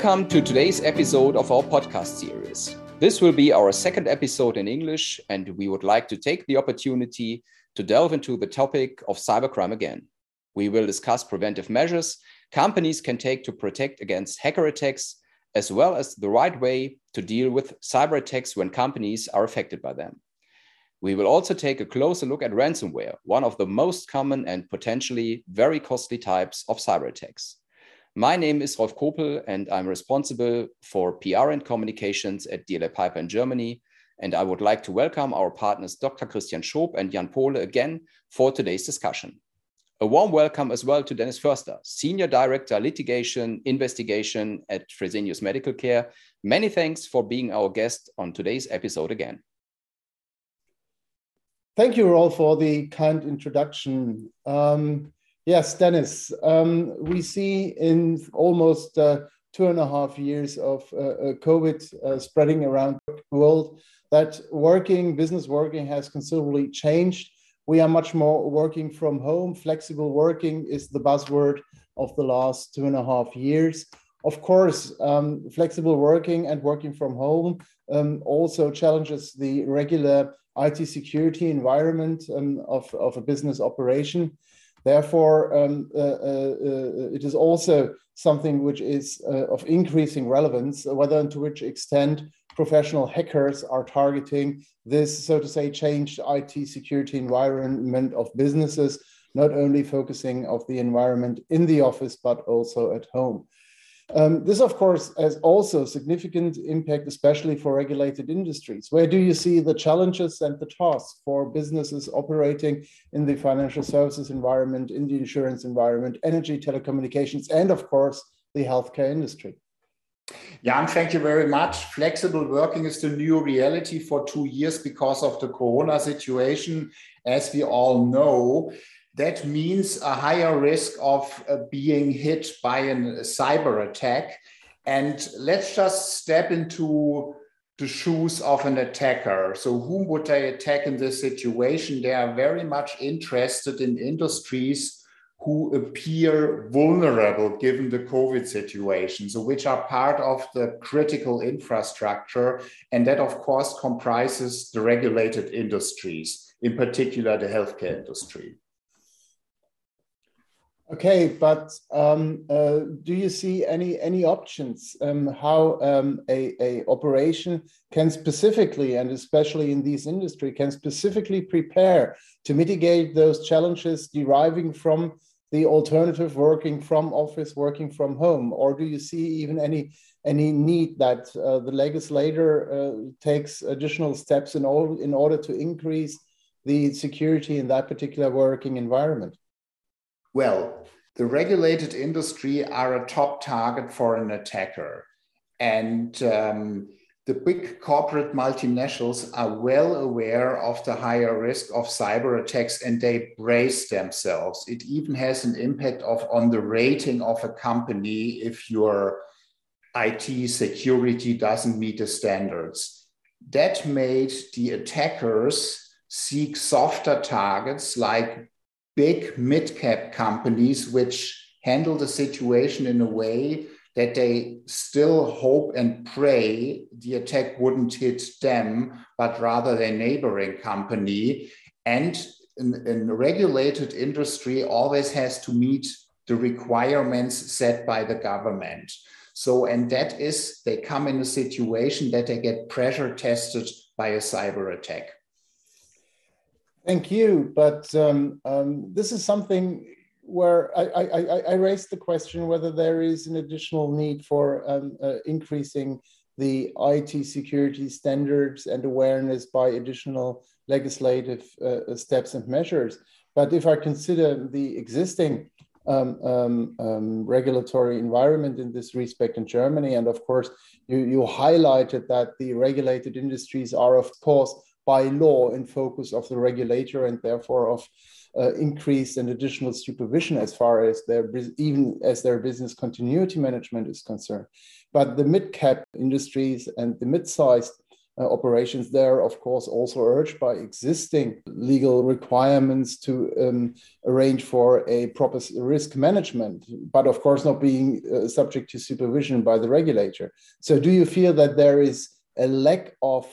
Welcome to today's episode of our podcast series. This will be our second episode in English, and we would like to take the opportunity to delve into the topic of cybercrime again. We will discuss preventive measures companies can take to protect against hacker attacks, as well as the right way to deal with cyber attacks when companies are affected by them. We will also take a closer look at ransomware, one of the most common and potentially very costly types of cyber attacks. My name is Rolf Kopel, and I'm responsible for PR and communications at DLA Piper in Germany. And I would like to welcome our partners, Dr. Christian Schob and Jan Pohle, again for today's discussion. A warm welcome as well to Dennis Förster, Senior Director, Litigation Investigation at Fresenius Medical Care. Many thanks for being our guest on today's episode again. Thank you, Rolf, for the kind introduction. Yes, Dennis, we see in almost 2.5 years of COVID spreading around the world that business working has considerably changed. We are much more working from home. Flexible working is the buzzword of the last 2.5 years. Of course, flexible working and working from home also challenges the regular IT security environment of a business operation. Therefore, it is also something which is of increasing relevance, whether and to which extent professional hackers are targeting this, so to say, changed IT security environment of businesses, not only focusing on the environment in the office, but also at home. This, of course, has also significant impact, especially for regulated industries. Where do you see the challenges and the tasks for businesses operating in the financial services environment, in the insurance environment, energy, telecommunications, and of course, the healthcare industry? Jan, thank you very much. Flexible working is the new reality for 2 years because of the corona situation, as we all know. That means a higher risk of being hit by a cyber attack. And let's just step into the shoes of an attacker. So whom would they attack in this situation? They are very much interested in industries who appear vulnerable given the COVID situation, so which are part of the critical infrastructure. And that, of course, comprises the regulated industries, in particular the healthcare industry. Okay, but do you see any options how a operation can specifically, and especially in this industry, can specifically prepare to mitigate those challenges deriving from the alternative working from office, working from home? Or do you see even any need that the legislator takes additional steps in order to increase the security in that particular working environment? Well, the regulated industry are a top target for an attacker. And the big corporate multinationals are well aware of the higher risk of cyber attacks, and they brace themselves. It even has an impact on the rating of a company if your IT security doesn't meet the standards. That made the attackers seek softer targets like big mid-cap companies, which handle the situation in a way that they still hope and pray the attack wouldn't hit them, but rather their neighboring company. And a regulated industry always has to meet the requirements set by the government. So, and that is, they come in a situation that they get pressure tested by a cyber attack. Thank you, but this is something where I raised the question whether there is an additional need for increasing the IT security standards and awareness by additional legislative steps and measures. But if I consider the existing regulatory environment in this respect in Germany, and of course, you highlighted that the regulated industries are, of course, by law in focus of the regulator and therefore of increased and additional supervision as far as their business continuity management is concerned. But the mid-cap industries and the mid-sized operations there, of course, also urged by existing legal requirements to arrange for a proper risk management, but of course not being subject to supervision by the regulator. So do you feel that there is a lack of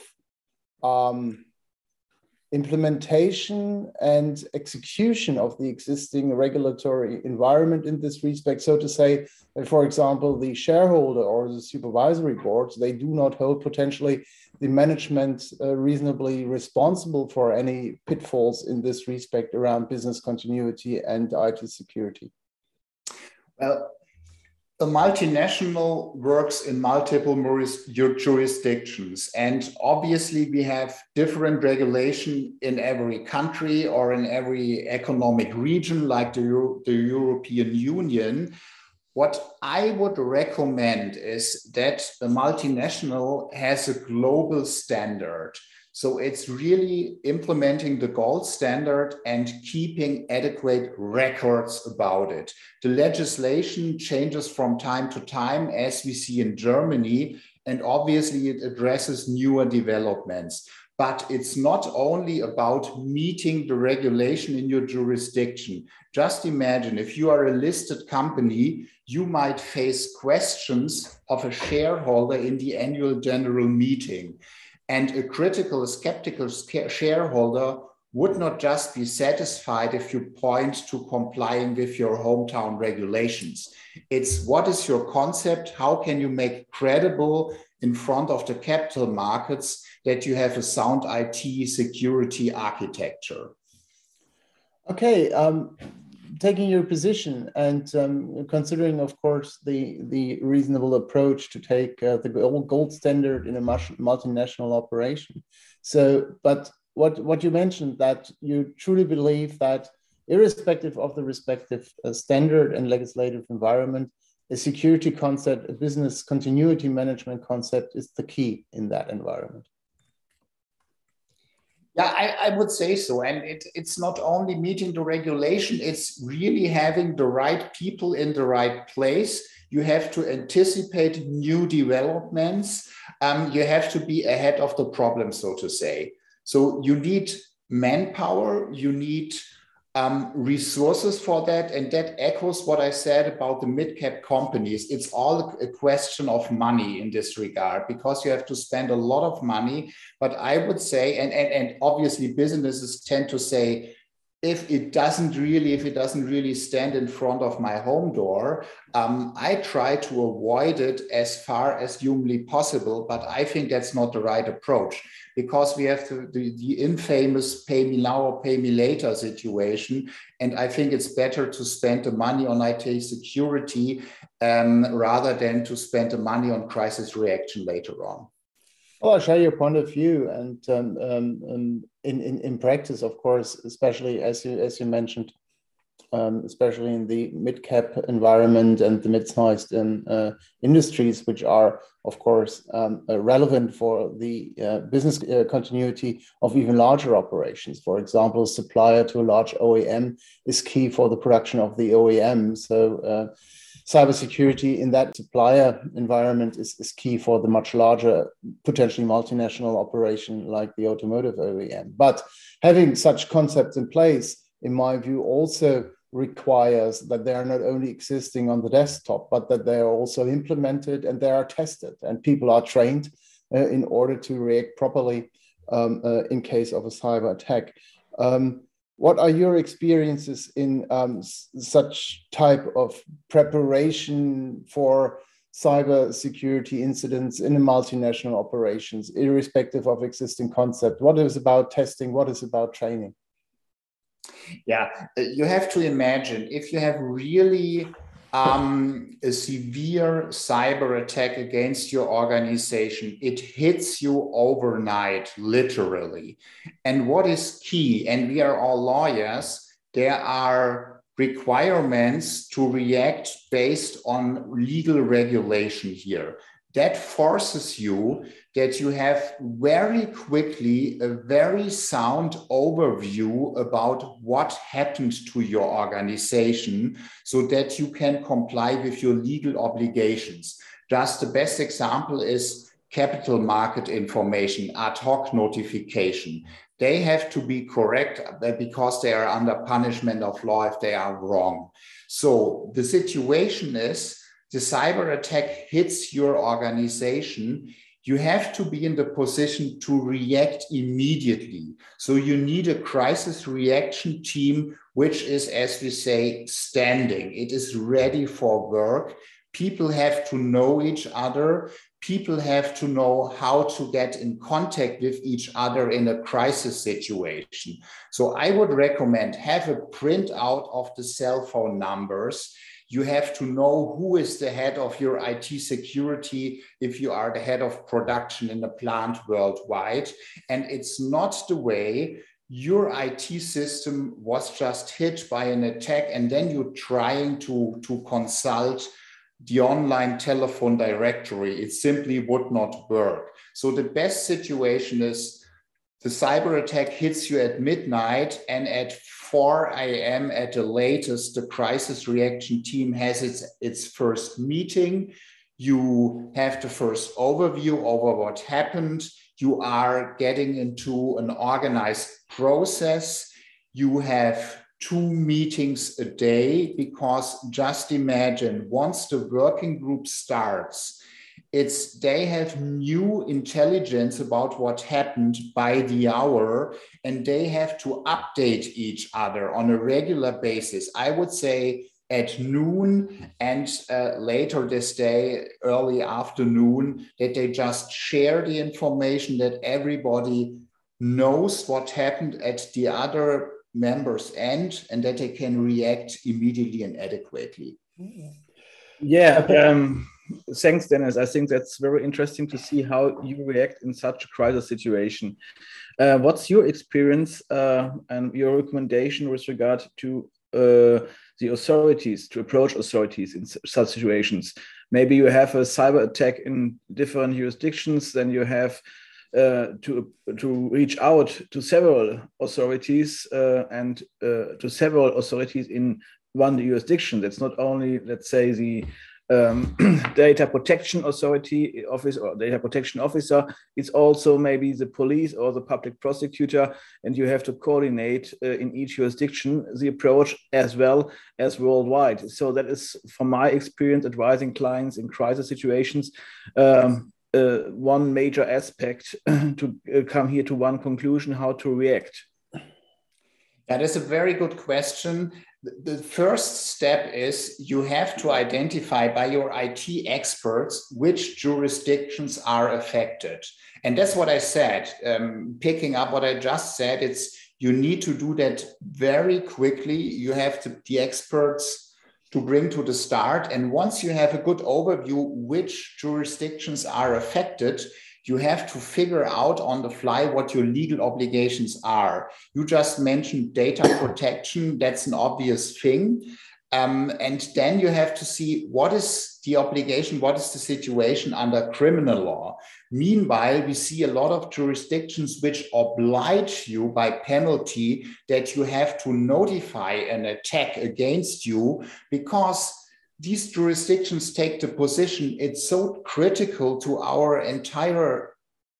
implementation and execution of the existing regulatory environment in this respect, so to say, that, for example, the shareholder or the supervisory boards, they do not hold potentially the management reasonably responsible for any pitfalls in this respect around business continuity and IT security? Well, a multinational works in multiple jurisdictions, and obviously we have different regulation in every country or in every economic region like the European Union. What I would recommend is that the multinational has a global standard. So it's really implementing the gold standard and keeping adequate records about it. The legislation changes from time to time, as we see in Germany, and obviously it addresses newer developments. But it's not only about meeting the regulation in your jurisdiction. Just imagine if you are a listed company, you might face questions of a shareholder in the annual general meeting. And a critical, skeptical shareholder would not just be satisfied if you point to complying with your hometown regulations. It's what is your concept? How can you make credible in front of the capital markets that you have a sound IT security architecture? Okay. Taking your position and considering, of course, the reasonable approach to take the gold standard in a multinational operation. So, but what you mentioned, that you truly believe that irrespective of the respective standard and legislative environment, a security concept, a business continuity management concept is the key in that environment. Yeah, I would say so. And it's not only meeting the regulation, it's really having the right people in the right place. You have to anticipate new developments. You have to be ahead of the problem, so to say. So you need manpower, you need resources for that. And that echoes what I said about the mid-cap companies. It's all a question of money in this regard, because you have to spend a lot of money. But I would say, and obviously businesses tend to say, if it doesn't really stand in front of my home door, I try to avoid it as far as humanly possible. But I think that's not the right approach, because we have the infamous pay me now or pay me later situation. And I think it's better to spend the money on IT security rather than to spend the money on crisis reaction later on. Well, I share your point of view, and in practice, of course, especially as you mentioned, especially in the mid-cap environment and the mid-sized industries, which are, of course, relevant for the business continuity of even larger operations. For example, supplier to a large OEM is key for the production of the OEM. So cybersecurity in that supplier environment is key for the much larger, potentially multinational operation like the automotive OEM. But having such concepts in place, in my view, also requires that they are not only existing on the desktop, but that they are also implemented and they are tested, and people are trained in order to react properly in case of a cyber attack. What are your experiences in such type of preparation for cyber security incidents in a multinational operations, irrespective of existing concept? What is about testing? What is about training? Yeah, you have to imagine if you have really a severe cyber attack against your organization, it hits you overnight, literally. And what is key, and we are all lawyers, there are requirements to react based on legal regulation here. That forces you that you have very quickly a very sound overview about what happened to your organization so that you can comply with your legal obligations. Just the best example is capital market information, ad hoc notification. They have to be correct because they are under punishment of law if they are wrong. So the situation is the cyber attack hits your organization. You have to be in the position to react immediately. So you need a crisis reaction team, which is, as we say, standing. It is ready for work. People have to know each other. People have to know how to get in contact with each other in a crisis situation. So I would recommend have a printout of the cell phone numbers. You have to know who is the head of your IT security if you are the head of production in a plant worldwide. And it's not the way your IT system was just hit by an attack and then you're trying to consult the online telephone directory. It simply would not work. So the best situation is the cyber attack hits you at midnight, and at 4 a.m. at the latest, the crisis reaction team has its first meeting. You have the first overview over what happened. You are getting into an organized process. You have 2 meetings a day because just imagine once the working group starts, they have new intelligence about what happened by the hour, and they have to update each other on a regular basis. I would say at noon and later this day, early afternoon, that they just share the information that everybody knows what happened at the other members' end and that they can react immediately and adequately. Yeah. Thanks, Dennis. I think that's very interesting to see how you react in such a crisis situation. What's your experience and your recommendation with regard to the authorities, to approach authorities in such situations? Maybe you have a cyber attack in different jurisdictions, then you have to reach out to several authorities to several authorities in one jurisdiction. That's not only, let's say, the data protection authority office or data protection officer, it's also maybe the police or the public prosecutor, and you have to coordinate in each jurisdiction the approach as well as worldwide. So that is, from my experience advising clients in crisis situations, one major aspect to come here to one conclusion, how to react. That is a very good question. The first step is you have to identify by your IT experts which jurisdictions are affected. And that's what I said, picking up what I just said, it's you need to do that very quickly. You have the experts to bring to the start. And once you have a good overview which jurisdictions are affected, you have to figure out on the fly what your legal obligations are. You just mentioned data protection. That's an obvious thing. And then you have to see what is the obligation, what is the situation under criminal law. Meanwhile, we see a lot of jurisdictions which oblige you by penalty that you have to notify an attack against you because these jurisdictions take the position it's so critical to our entire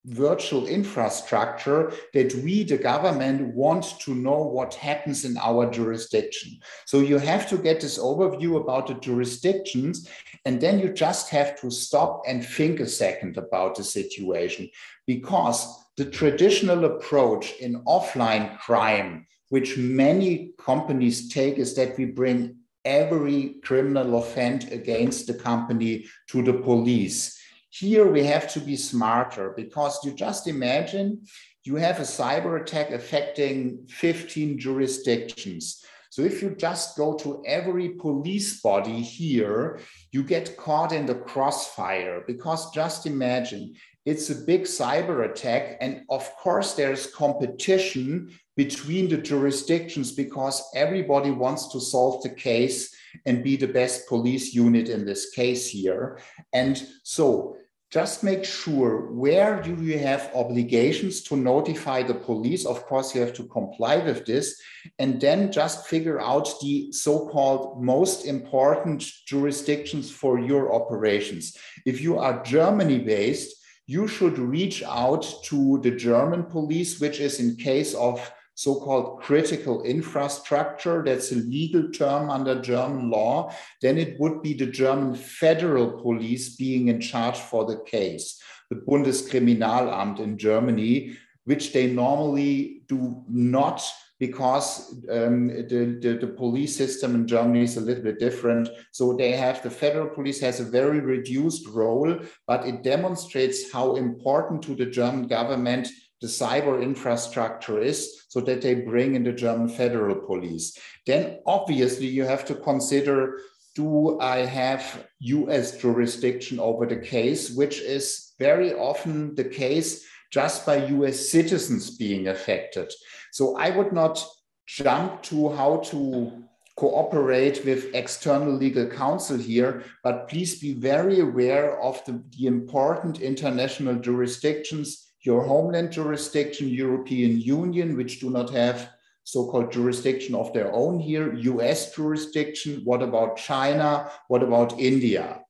virtual infrastructure that we, the government, want to know what happens in our jurisdiction. So you have to get this overview about the jurisdictions, and then you just have to stop and think a second about the situation, because the traditional approach in offline crime, which many companies take, is that we bring every criminal offense against the company to the police. Here we have to be smarter, because you just imagine you have a cyber attack affecting 15 jurisdictions. So if you just go to every police body here, you get caught in the crossfire, because just imagine it's a big cyber attack. And of course there's competition between the jurisdictions because everybody wants to solve the case and be the best police unit in this case here. And so just make sure where do you have obligations to notify the police. Of course, you have to comply with this, and then just figure out the so-called most important jurisdictions for your operations. If you are Germany-based, you should reach out to the German police, which is in case of so-called critical infrastructure. That's a legal term under German law. Then it would be the German federal police being in charge for the case, the Bundeskriminalamt in Germany, which they normally do not, because the police system in Germany is a little bit different. So they have, the federal police has a very reduced role, but it demonstrates how important to the German government the cyber infrastructure is, so that they bring in the German federal police. Then obviously you have to consider, do I have US jurisdiction over the case, which is very often the case just by US citizens being affected. So I would not jump to how to cooperate with external legal counsel here, but please be very aware of the important international jurisdictions, your homeland jurisdiction, European Union, which do not have so-called jurisdiction of their own here, US jurisdiction, what about China, what about India?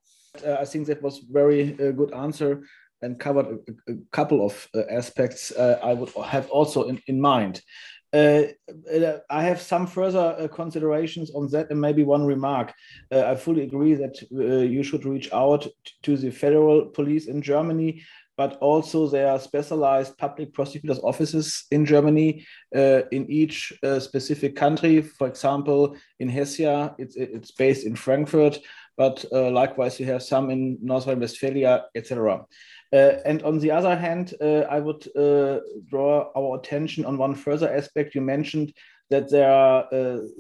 I think that was very good answer and covered a couple of aspects I would have also in mind. I have some further considerations on that and maybe one remark. I fully agree that you should reach out to the federal police in Germany, but also there are specialized public prosecutor's offices in Germany in each specific country. For example, in Hessia, it's based in Frankfurt, but likewise you have some in North Rhine-Westphalia, etc. And on the other hand, I would draw our attention on one further aspect. You mentioned that there are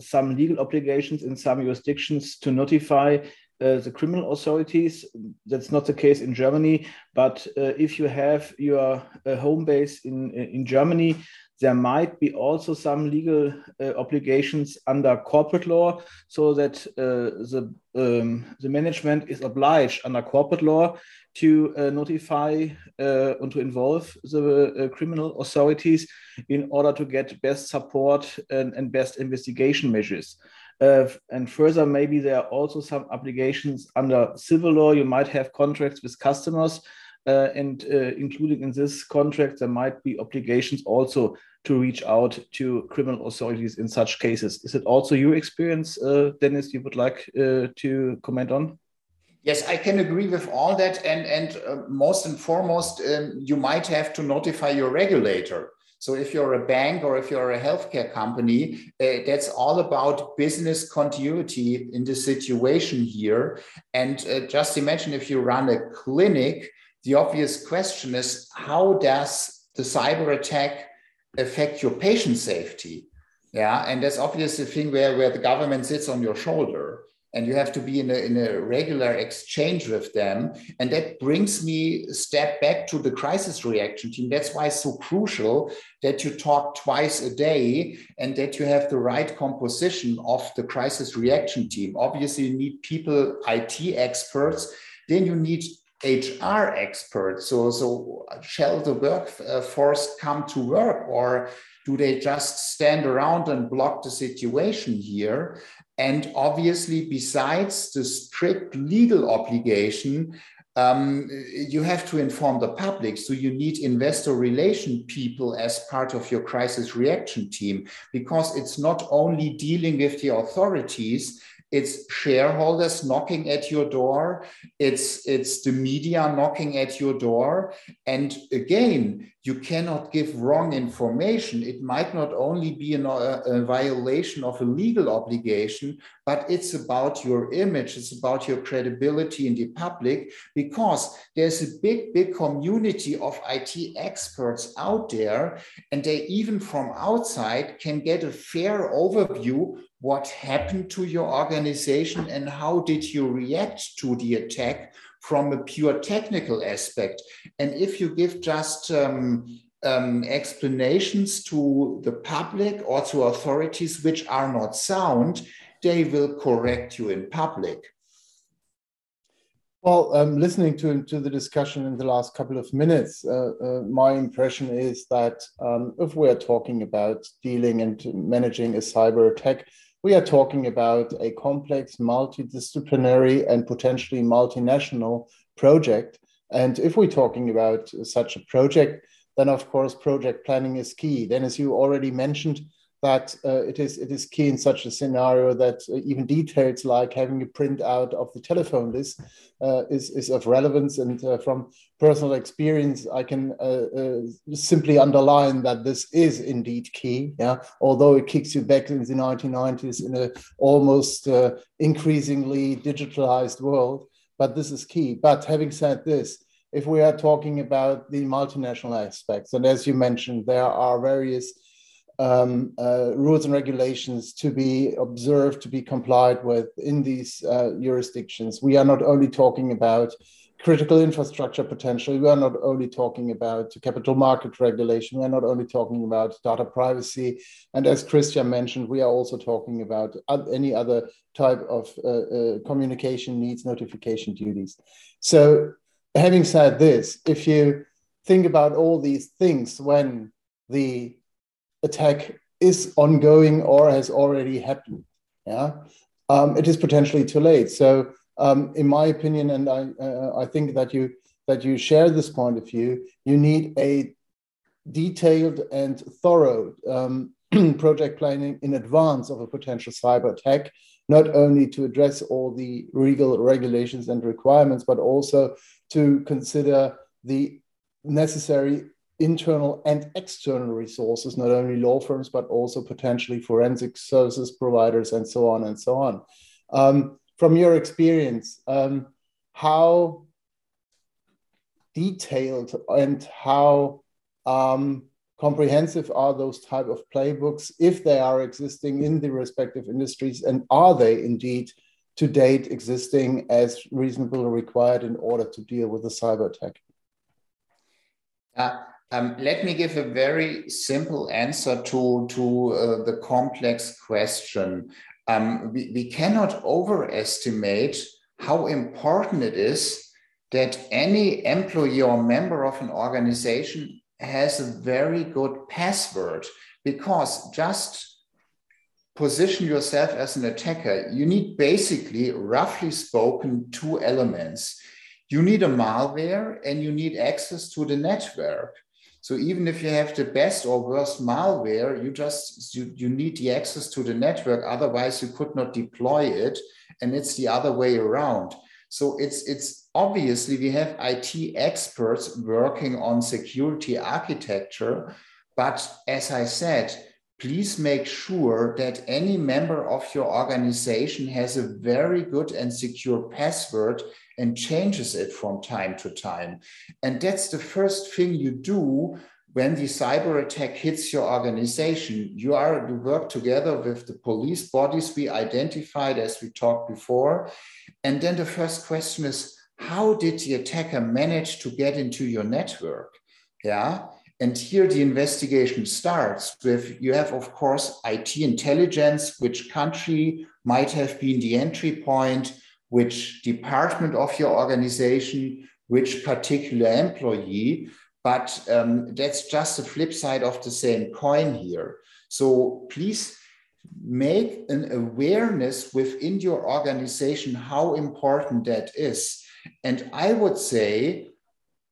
some legal obligations in some jurisdictions to notify the criminal authorities. That's not the case in Germany, but if you have your home base in Germany, there might be also some legal obligations under corporate law, so that the management is obliged under corporate law to notify and to involve the criminal authorities in order to get best support and best investigation measures. And further, maybe there are also some obligations under civil law. You might have contracts with customers, and including in this contract, there might be obligations also to reach out to criminal authorities in such cases. Is it also your experience, Dennis, you would like to comment on? Yes, I can agree with all that. And most and foremost, you might have to notify your regulator. So if you're a bank or if you're a healthcare company, that's all about business continuity in the situation here. And just imagine if you run a clinic, the obvious question is, how does the cyber attack affect your patient safety? Yeah, and that's obviously the thing where the government sits on your shoulder. And you have to be in a regular exchange with them. And that brings me a step back to the crisis reaction team. That's why it's so crucial that you talk twice a day and that you have the right composition of the crisis reaction team. Obviously, you need people, IT experts, then you need HR experts. So shall the workforce come to work, or do they just stand around and block the situation here? And obviously, besides the strict legal obligation, you have to inform the public. So you need investor relation people as part of your crisis reaction team, because it's not only dealing with the authorities, it's shareholders knocking at your door. It's the media knocking at your door. And again, you cannot give wrong information. It might not only be a violation of a legal obligation, but it's about your image. It's about your credibility in the public, because there's a big, big community of IT experts out there, and they even from outside can get a fair overview what happened to your organization and how did you react to the attack from a pure technical aspect. And if you give just explanations to the public or to authorities which are not sound, they will correct you in public. Well, listening to the discussion in the last couple of minutes, my impression is that if we're talking about dealing and managing a cyber attack, we are talking about a complex, multidisciplinary and potentially multinational project And if we're talking about such a project, then of course project planning is key. Then, as you already mentioned, that it is key in such a scenario that even details like having a printout of the telephone list is of relevance. And from personal experience, I can simply underline that this is indeed key. Yeah, although it kicks you back in the 1990s in an almost increasingly digitalized world, but this is key. But having said this, if we are talking about the multinational aspects, and as you mentioned, there are various rules and regulations to be observed, to be complied with in these jurisdictions. We are not only talking about critical infrastructure potential, we are not only talking about capital market regulation, we are not only talking about data privacy. And as Christian mentioned, we are also talking about any other type of communication needs, notification duties. So having said this, if you think about all these things when the attack is ongoing or has already happened, yeah, it is potentially too late. So in my opinion, and I think that you share this point of view, you need a detailed and thorough project planning in advance of a potential cyber attack, not only to address all the legal regulations and requirements, but also to consider the necessary internal and external resources, not only law firms, but also potentially forensic services providers and so on and so on. From your experience, how detailed and how comprehensive are those type of playbooks, if they are existing in the respective industries, and are they indeed to date existing as reasonably required in order to deal with a cyber attack? Let me give a very simple answer to the complex question. We cannot overestimate how important it is that any employee or member of an organization has a very good password, because just position yourself as an attacker. You need basically, roughly spoken, two elements. You need a malware and you need access to the network. So even if you have the best or worst malware, you need the access to the network. Otherwise, you could not deploy it. And it's the other way around. So it's obviously we have IT experts working on security architecture. But as I said, please make sure that any member of your organization has a very good and secure password and changes it from time to time. And that's the first thing you do when the cyber attack hits your organization. You work together with the police bodies we identified, as we talked before. And then the first question is, how did the attacker manage to get into your network? Yeah. And here the investigation starts with, you have, of course, IT intelligence, which country might have been the entry point, which department of your organization, which particular employee, but that's just the flip side of the same coin here. So please make an awareness within your organization how important that is. And I would say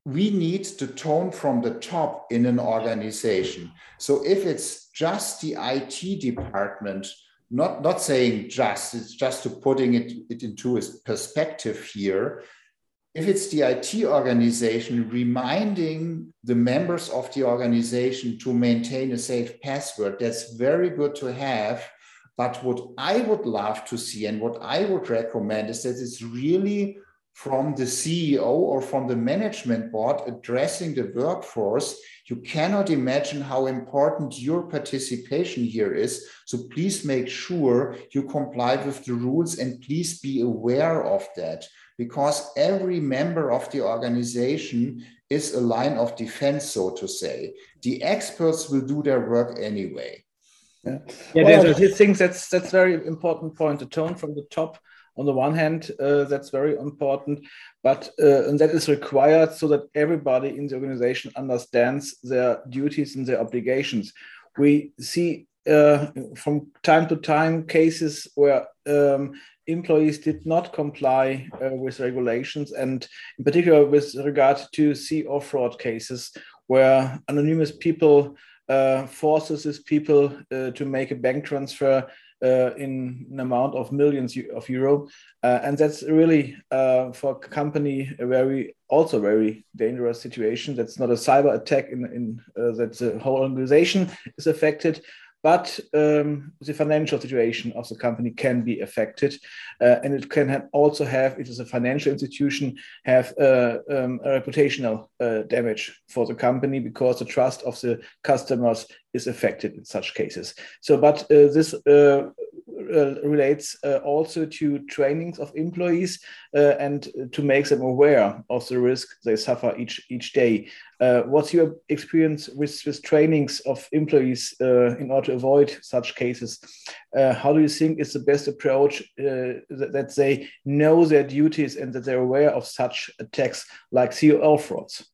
we need the tone from the top in an organization. So if it's just the IT department, Not saying just, it's just to putting it into a perspective here. If it's the IT organization, reminding the members of the organization to maintain a safe password, that's very good to have. But what I would love to see and what I would recommend is that it's really from the CEO or from the management board addressing the workforce. You cannot imagine how important your participation here is. So please make sure you comply with the rules and please be aware of that, because every member of the organization is a line of defense, so to say. The experts will do their work anyway. Yeah, I think that's very important point, the tone from the top. On the one hand, that's very important, but and that is required so that everybody in the organization understands their duties and their obligations. We see from time to time cases where employees did not comply with regulations, and in particular with regard to CEO fraud cases, where anonymous people forces these people to make a bank transfer in an amount of millions of euro. And that's really, for a company, a very dangerous situation. That's not a cyber attack, that's the whole organization is affected. But the financial situation of the company can be affected, and it can also have, if it's a financial institution, have a reputational damage for the company, because the trust of the customers is affected in such cases. So, but this relates also to trainings of employees and to make them aware of the risk they suffer each day. What's your experience with trainings of employees in order to avoid such cases? How do you think is the best approach that they know their duties and that they're aware of such attacks like COL frauds?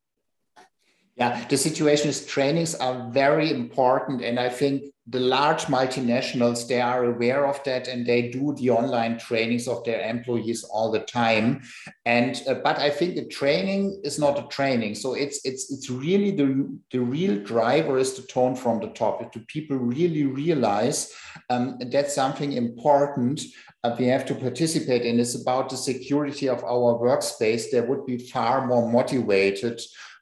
Yeah, the situation is trainings are very important, and I think the large multinationals, they are aware of that, and they do the online trainings of their employees all the time. And but I think the training is not a training. So it's really the real driver is the tone from the top. Do people really realize that's something important we have to participate in? It's about the security of our workspace. They would be far more motivated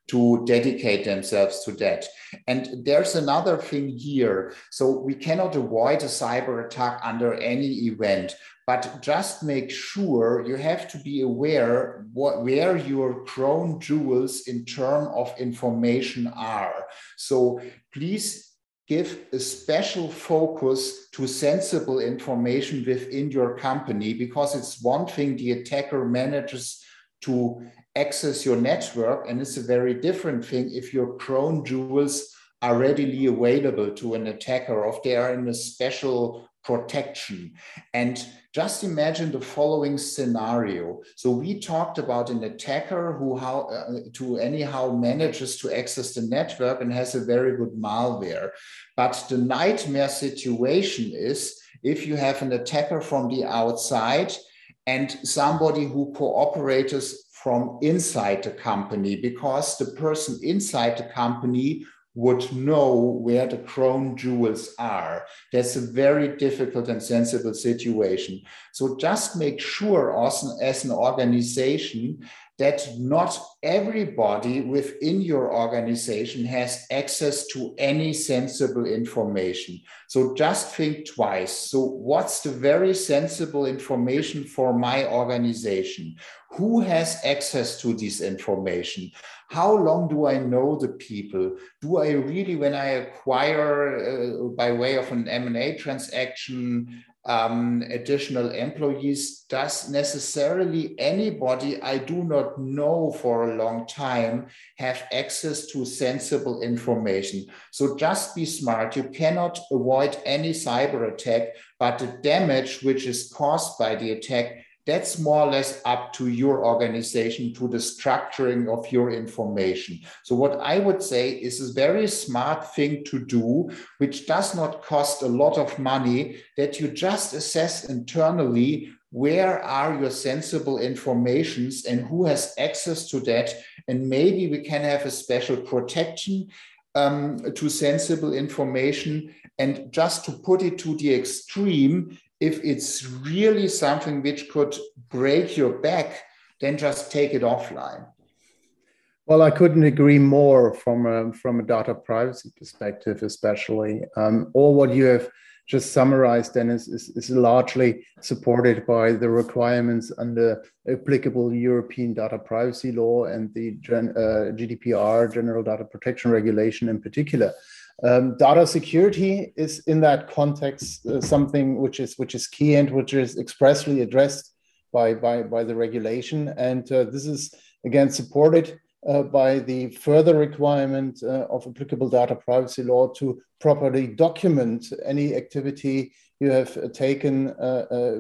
to dedicate themselves to that. And there's another thing here. So we cannot avoid a cyber attack under any event, but just make sure you have to be aware where your crown jewels in terms of information are. So please give a special focus to sensible information within your company, because it's one thing the attacker manages to access your network, and it's a very different thing if your crown jewels are readily available to an attacker, or if they are in a special protection. And just imagine the following scenario. So we talked about an attacker who anyhow manages to access the network and has a very good malware. But the nightmare situation is if you have an attacker from the outside and somebody who cooperates from inside the company, because the person inside the company would know where the crown jewels are. That's a very difficult and sensitive situation. So just make sure also as an organization that not everybody within your organization has access to any sensible information. So just think twice. So what's the very sensible information for my organization? Who has access to this information? How long do I know the people? Do I really, when I acquire by way of an M&A transaction, additional employees, does necessarily anybody I do not know for a long time have access to sensible information? So just be smart. You cannot avoid any cyber attack, but the damage which is caused by the attack, that's more or less up to your organization, to the structuring of your information. So what I would say is a very smart thing to do, which does not cost a lot of money, that you just assess internally where are your sensible informations and who has access to that. And maybe we can have a special protection to sensible information. And just to put it to the extreme, if it's really something which could break your back, then just take it offline. Well, I couldn't agree more from a data privacy perspective, especially. All what you have just summarized, Dennis, is largely supported by the requirements under applicable European data privacy law and the GDPR, General Data Protection Regulation in particular. Data security is in that context something which is key and which is expressly addressed by the regulation, and this is again supported by the further requirement of applicable data privacy law to properly document any activity you have taken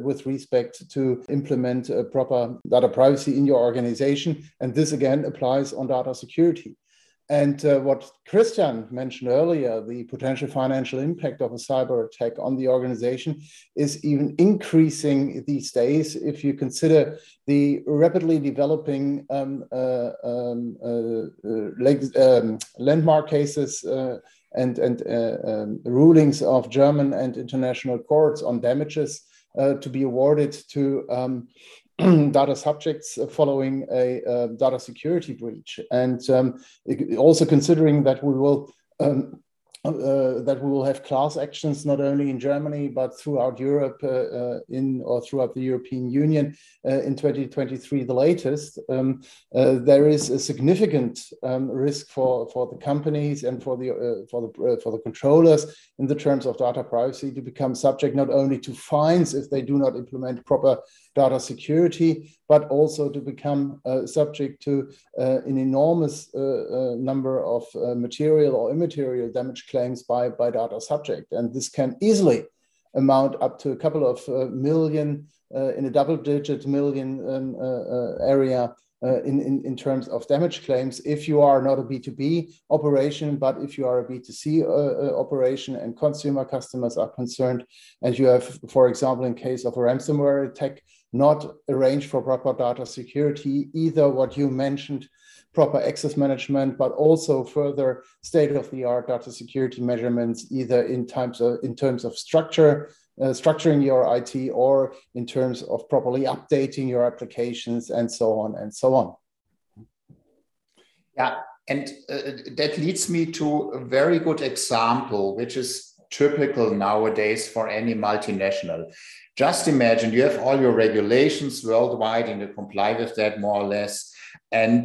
with respect to implement proper data privacy in your organization, and this again applies on data security. And what Christian mentioned earlier, the potential financial impact of a cyber attack on the organization is even increasing these days if you consider the rapidly developing landmark cases and rulings of German and international courts on damages to be awarded to data subjects following a data security breach, and also considering that we will have class actions not only in Germany but throughout Europe throughout the European Union in 2023, the latest. There is a significant risk for the companies and for the controllers in the terms of data privacy to become subject not only to fines if they do not implement proper data security, but also to become subject to an enormous number of material or immaterial damage claims by data subject. And this can easily amount up to a couple of million, in a double-digit million area in terms of damage claims if you are not a B2B operation, but if you are a B2C operation and consumer customers are concerned, and you have, for example, in case of a ransomware attack, not arranged for proper data security, either what you mentioned, proper access management, but also further state-of-the-art data security measurements, either in terms of structuring your IT or in terms of properly updating your applications and so on and so on. Yeah, and that leads me to a very good example, which is typical nowadays for any multinational. Just imagine you have all your regulations worldwide and you comply with that more or less. And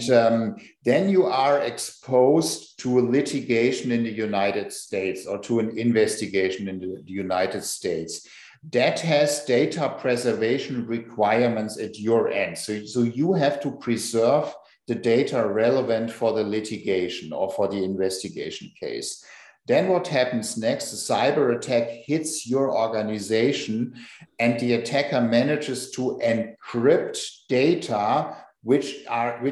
then you are exposed to a litigation in the United States or to an investigation in the United States that has data preservation requirements at your end. So you have to preserve the data relevant for the litigation or for the investigation case. Then what happens next? A cyber attack hits your organization and the attacker manages to encrypt data which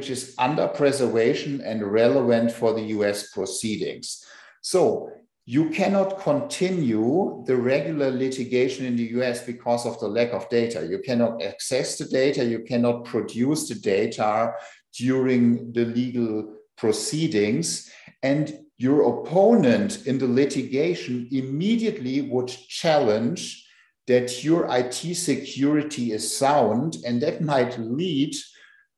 is under preservation and relevant for the US proceedings. So you cannot continue the regular litigation in the US because of the lack of data. You cannot access the data, you cannot produce the data during the legal proceedings. And your opponent in the litigation immediately would challenge that your IT security is sound, and that might lead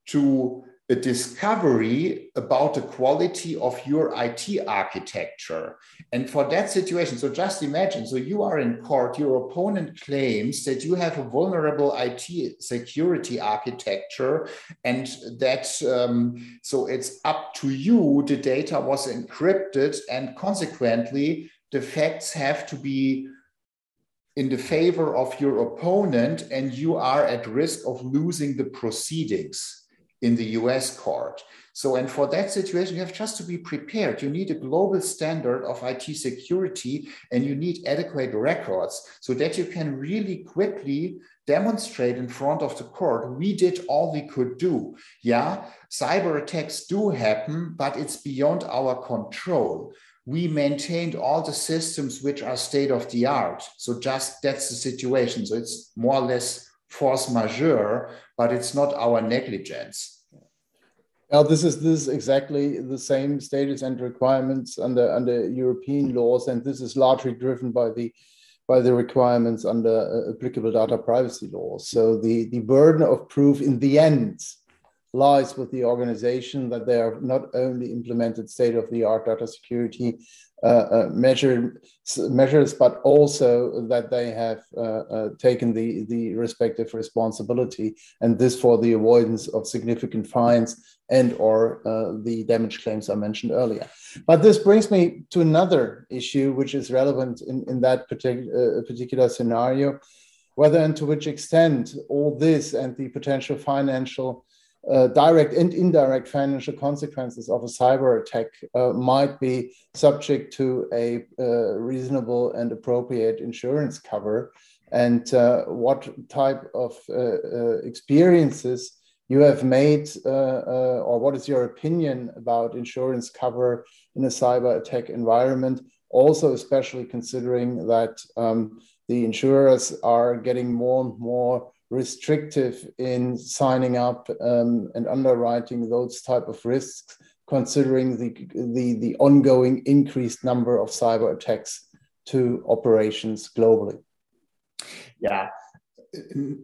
to a discovery about the quality of your IT architecture. And for that situation, so just imagine, so you are in court, your opponent claims that you have a vulnerable IT security architecture, and that, so it's up to you, the data was encrypted, and consequently, the facts have to be in the favor of your opponent, and you are at risk of losing the proceedings in the US court. So, and for that situation, you have just to be prepared. You need a global standard of IT security, and you need adequate records so that you can really quickly demonstrate in front of the court, we did all we could do. Yeah, cyber attacks do happen, but it's beyond our control. We maintained all the systems which are state of the art. So just that's the situation. So it's more or less force majeure, but it's not our negligence. Now, this is exactly the same status and requirements under European laws, and this is largely driven by the requirements under applicable data privacy laws. So the burden of proof in the end lies with the organization that they have not only implemented state-of-the-art data security measures, but also that they have taken the respective responsibility, and this for the avoidance of significant fines and or the damage claims I mentioned earlier. But this brings me to another issue which is relevant in that particular scenario, whether and to which extent all this and the potential financial direct and indirect financial consequences of a cyber attack might be subject to a reasonable and appropriate insurance cover, and what type of experiences you have made or what is your opinion about insurance cover in a cyber attack environment? Also, especially considering that the insurers are getting more and more restrictive in signing up and underwriting those type of risks, considering the ongoing increased number of cyber attacks to operations globally. Yeah.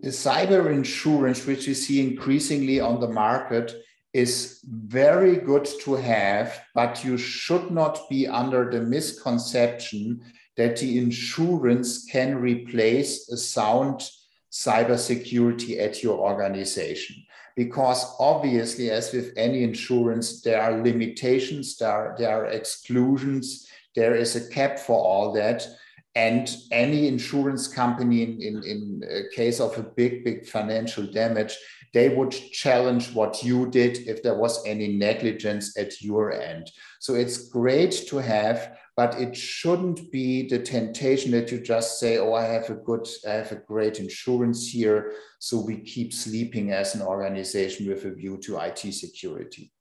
Cyber insurance, which we see increasingly on the market, is very good to have, but you should not be under the misconception that the insurance can replace a sound cybersecurity at your organization. Because obviously, as with any insurance, there are limitations, there are exclusions, there is a cap for all that. And any insurance company in case of a big financial damage, they would challenge what you did if there was any negligence at your end. So it's great to have, but it shouldn't be the temptation that you just say, oh, I have a great insurance here. So we keep sleeping as an organization with a view to IT security.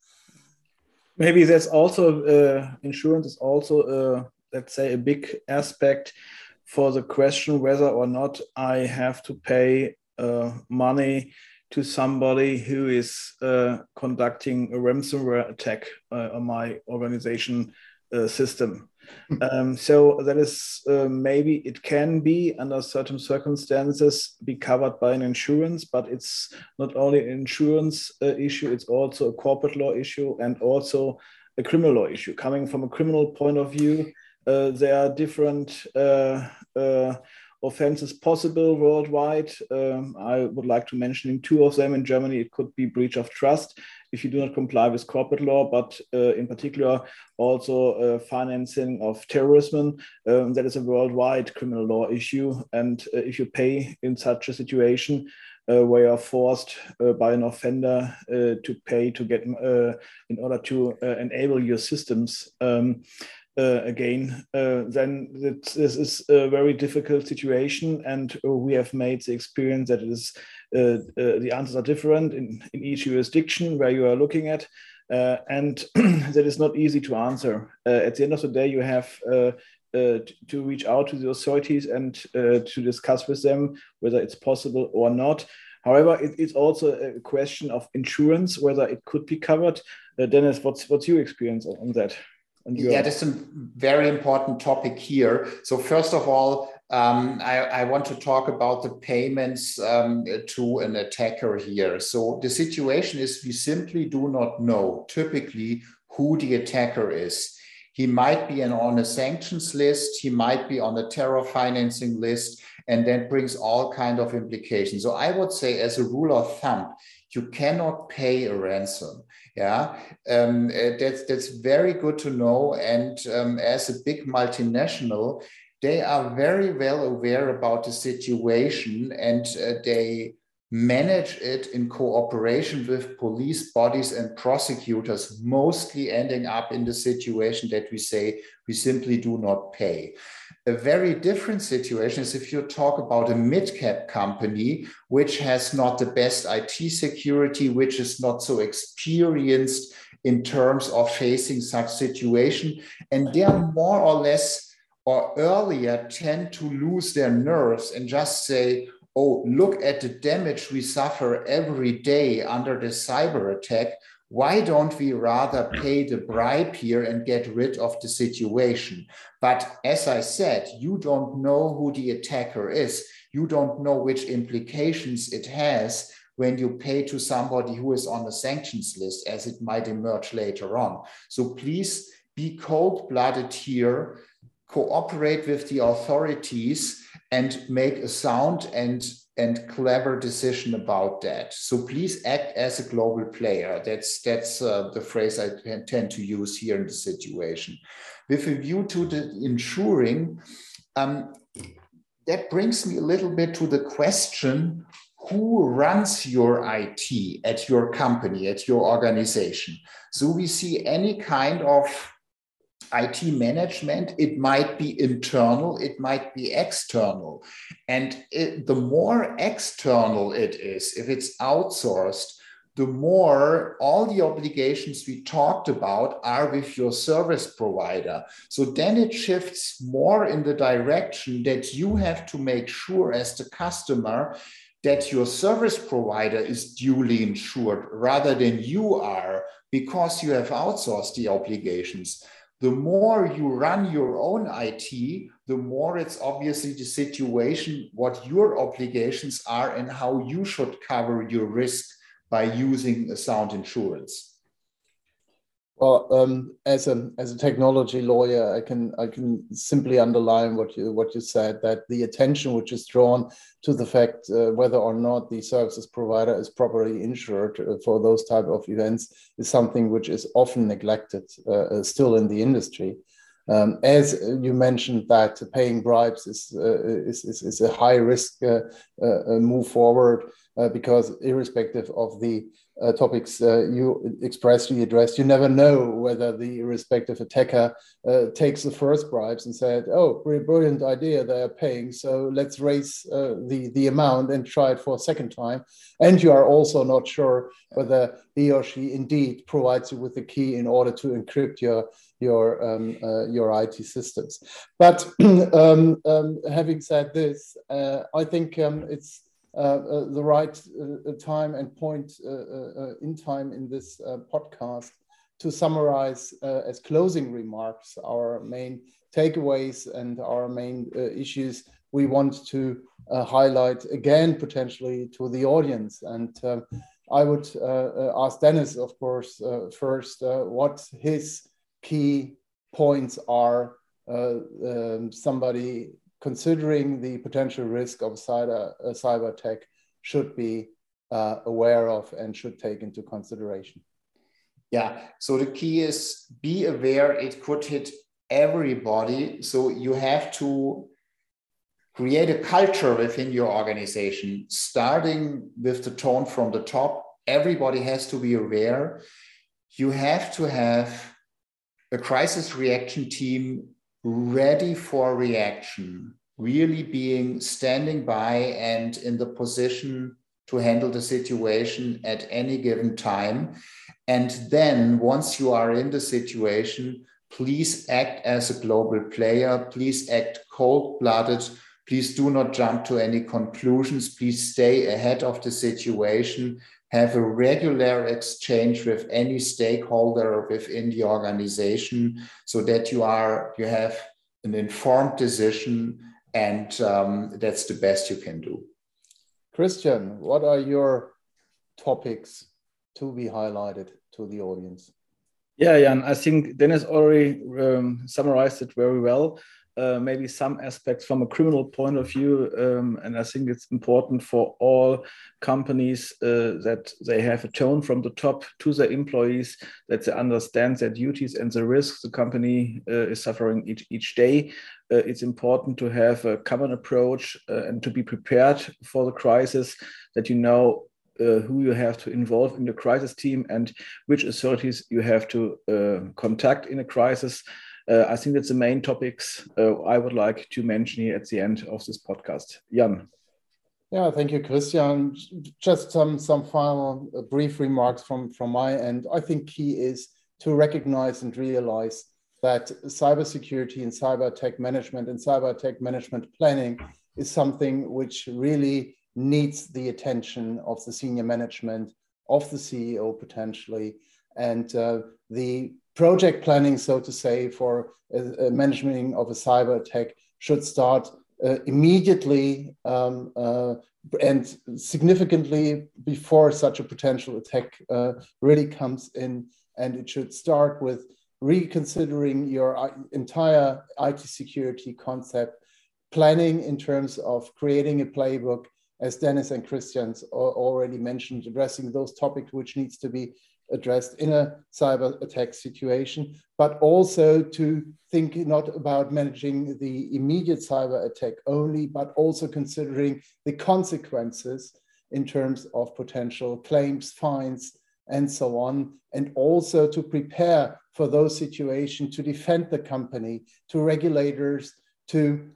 Maybe that's also, insurance is also let's say a big aspect for the question whether or not I have to pay money to somebody who is conducting a ransomware attack on my organization system. So that is maybe it can be under certain circumstances be covered by an insurance, but it's not only an insurance issue, it's also a corporate law issue and also a criminal law issue. Coming from a criminal point of view, there are different offenses possible worldwide. I would like to mention two of them. In Germany, it could be breach of trust if you do not comply with corporate law, but in particular also financing of terrorism. That is a worldwide criminal law issue. And if you pay in such a situation where you are forced by an offender to pay to get in order to enable your systems, again, then this is a very difficult situation, and we have made the experience that it is the answers are different in each jurisdiction where you are looking at, and that is not easy to answer. At the end of the day, you have to reach out to the authorities and to discuss with them whether it's possible or not. However, it's also a question of insurance, whether it could be covered. Dennis, what's your experience on that? Yeah, that's a very important topic here. So first of all, I want to talk about the payments to an attacker here. So the situation is we simply do not know typically who the attacker is. He might be on a sanctions list. He might be on a terror financing list. And that brings all kinds of implications. So I would say as a rule of thumb, you cannot pay a ransom. Yeah, that's very good to know. And as a big multinational, they are very well aware about the situation, and they manage it in cooperation with police bodies and prosecutors, mostly ending up in the situation that we say we simply do not pay. A very different situation is if you talk about a mid-cap company, which has not the best IT security, which is not so experienced in terms of facing such situation, and they are more or less or earlier tend to lose their nerves and just say, oh, look at the damage we suffer every day under the cyber attack. Why don't we rather pay the bribe here and get rid of the situation? But as I said, you don't know who the attacker is. You don't know which implications it has when you pay to somebody who is on a sanctions list, as it might emerge later on. So please be cold-blooded here, cooperate with the authorities, and make a sound and clever decision about that. So please act as a global player. That's the phrase I tend to use here in the situation. With a view to the insuring, that brings me a little bit to the question, who runs your IT at your company, at your organization? So we see any kind of IT management, it might be internal, it might be external. And the more external it is, if it's outsourced, the more all the obligations we talked about are with your service provider. So then it shifts more in the direction that you have to make sure as the customer that your service provider is duly insured rather than you are, because you have outsourced the obligations. The more you run your own IT, the more it's obviously the situation, what your obligations are and how you should cover your risk by using a sound insurance. Well, as a technology lawyer, I can simply underline what you said, that the attention which is drawn to the fact whether or not the services provider is properly insured for those type of events is something which is often neglected still in the industry. As you mentioned, that paying bribes is a high risk move forward because irrespective of the topics you expressly addressed, you never know whether the respective attacker takes the first bribes and said, oh, brilliant idea, they are paying, so let's raise the amount and try it for a second time. And you are also not sure whether he or she indeed provides you with the key in order to encrypt your IT systems. But having said this, I think it's the right time and point in time in this podcast to summarize as closing remarks our main takeaways and our main issues we want to highlight again potentially to the audience. And I would ask Dennis, of course, first what his key points are somebody considering the potential risk of cyber attack should be aware of and should take into consideration. Yeah, so the key is be aware it could hit everybody. So you have to create a culture within your organization, starting with the tone from the top. Everybody has to be aware. You have to have a crisis reaction team ready for reaction, really standing by and in the position to handle the situation at any given time. And then once you are in the situation, please act as a global player. Please act cold-blooded. Please do not jump to any conclusions. Please stay ahead of the situation. Have a regular exchange with any stakeholder within the organization so that you have an informed decision, and that's the best you can do. Christian, what are your topics to be highlighted to the audience? Yeah, Jan, I think Dennis already summarized it very well. Maybe some aspects from a criminal point of view. And I think it's important for all companies that they have a tone from the top to their employees, that they understand their duties and the risks the company is suffering each day. It's important to have a common approach and to be prepared for the crisis, that you know who you have to involve in the crisis team and which authorities you have to contact in a crisis. I think that's the main topics I would like to mention here at the end of this podcast. Jan. Yeah, thank you, Christian. Just some final brief remarks from my end. I think key is to recognize and realize that cybersecurity and cyber attack management and cyber attack management planning is something which really needs the attention of the senior management, of the CEO potentially, and the project planning, so to say, for management of a cyber attack should start immediately and significantly before such a potential attack really comes in. And it should start with reconsidering your entire IT security concept, planning in terms of creating a playbook, as Dennis and Christian's already mentioned, addressing those topics which needs to be addressed in a cyber attack situation, but also to think not about managing the immediate cyber attack only, but also considering the consequences in terms of potential claims, fines, and so on, and also to prepare for those situations, to defend the company, to regulators, to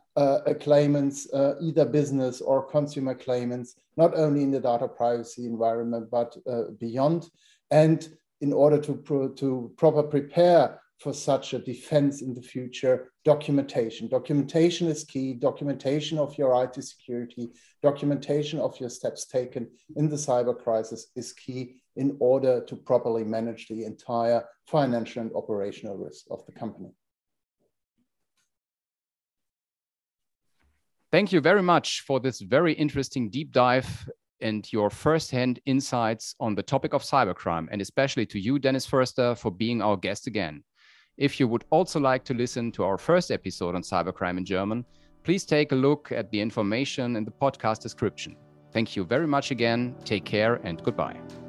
claimants, either business or consumer claimants, not only in the data privacy environment, but beyond. And in order to properly prepare for such a defense in the future, documentation. Documentation is key, documentation of your IT security, documentation of your steps taken in the cyber crisis is key in order to properly manage the entire financial and operational risk of the company. Thank you very much for this very interesting deep dive and your first-hand insights on the topic of cybercrime, and especially to you, Dennis Förster, for being our guest again. If you would also like to listen to our first episode on cybercrime in German, please take a look at the information in the podcast description. Thank you very much again. Take care and goodbye.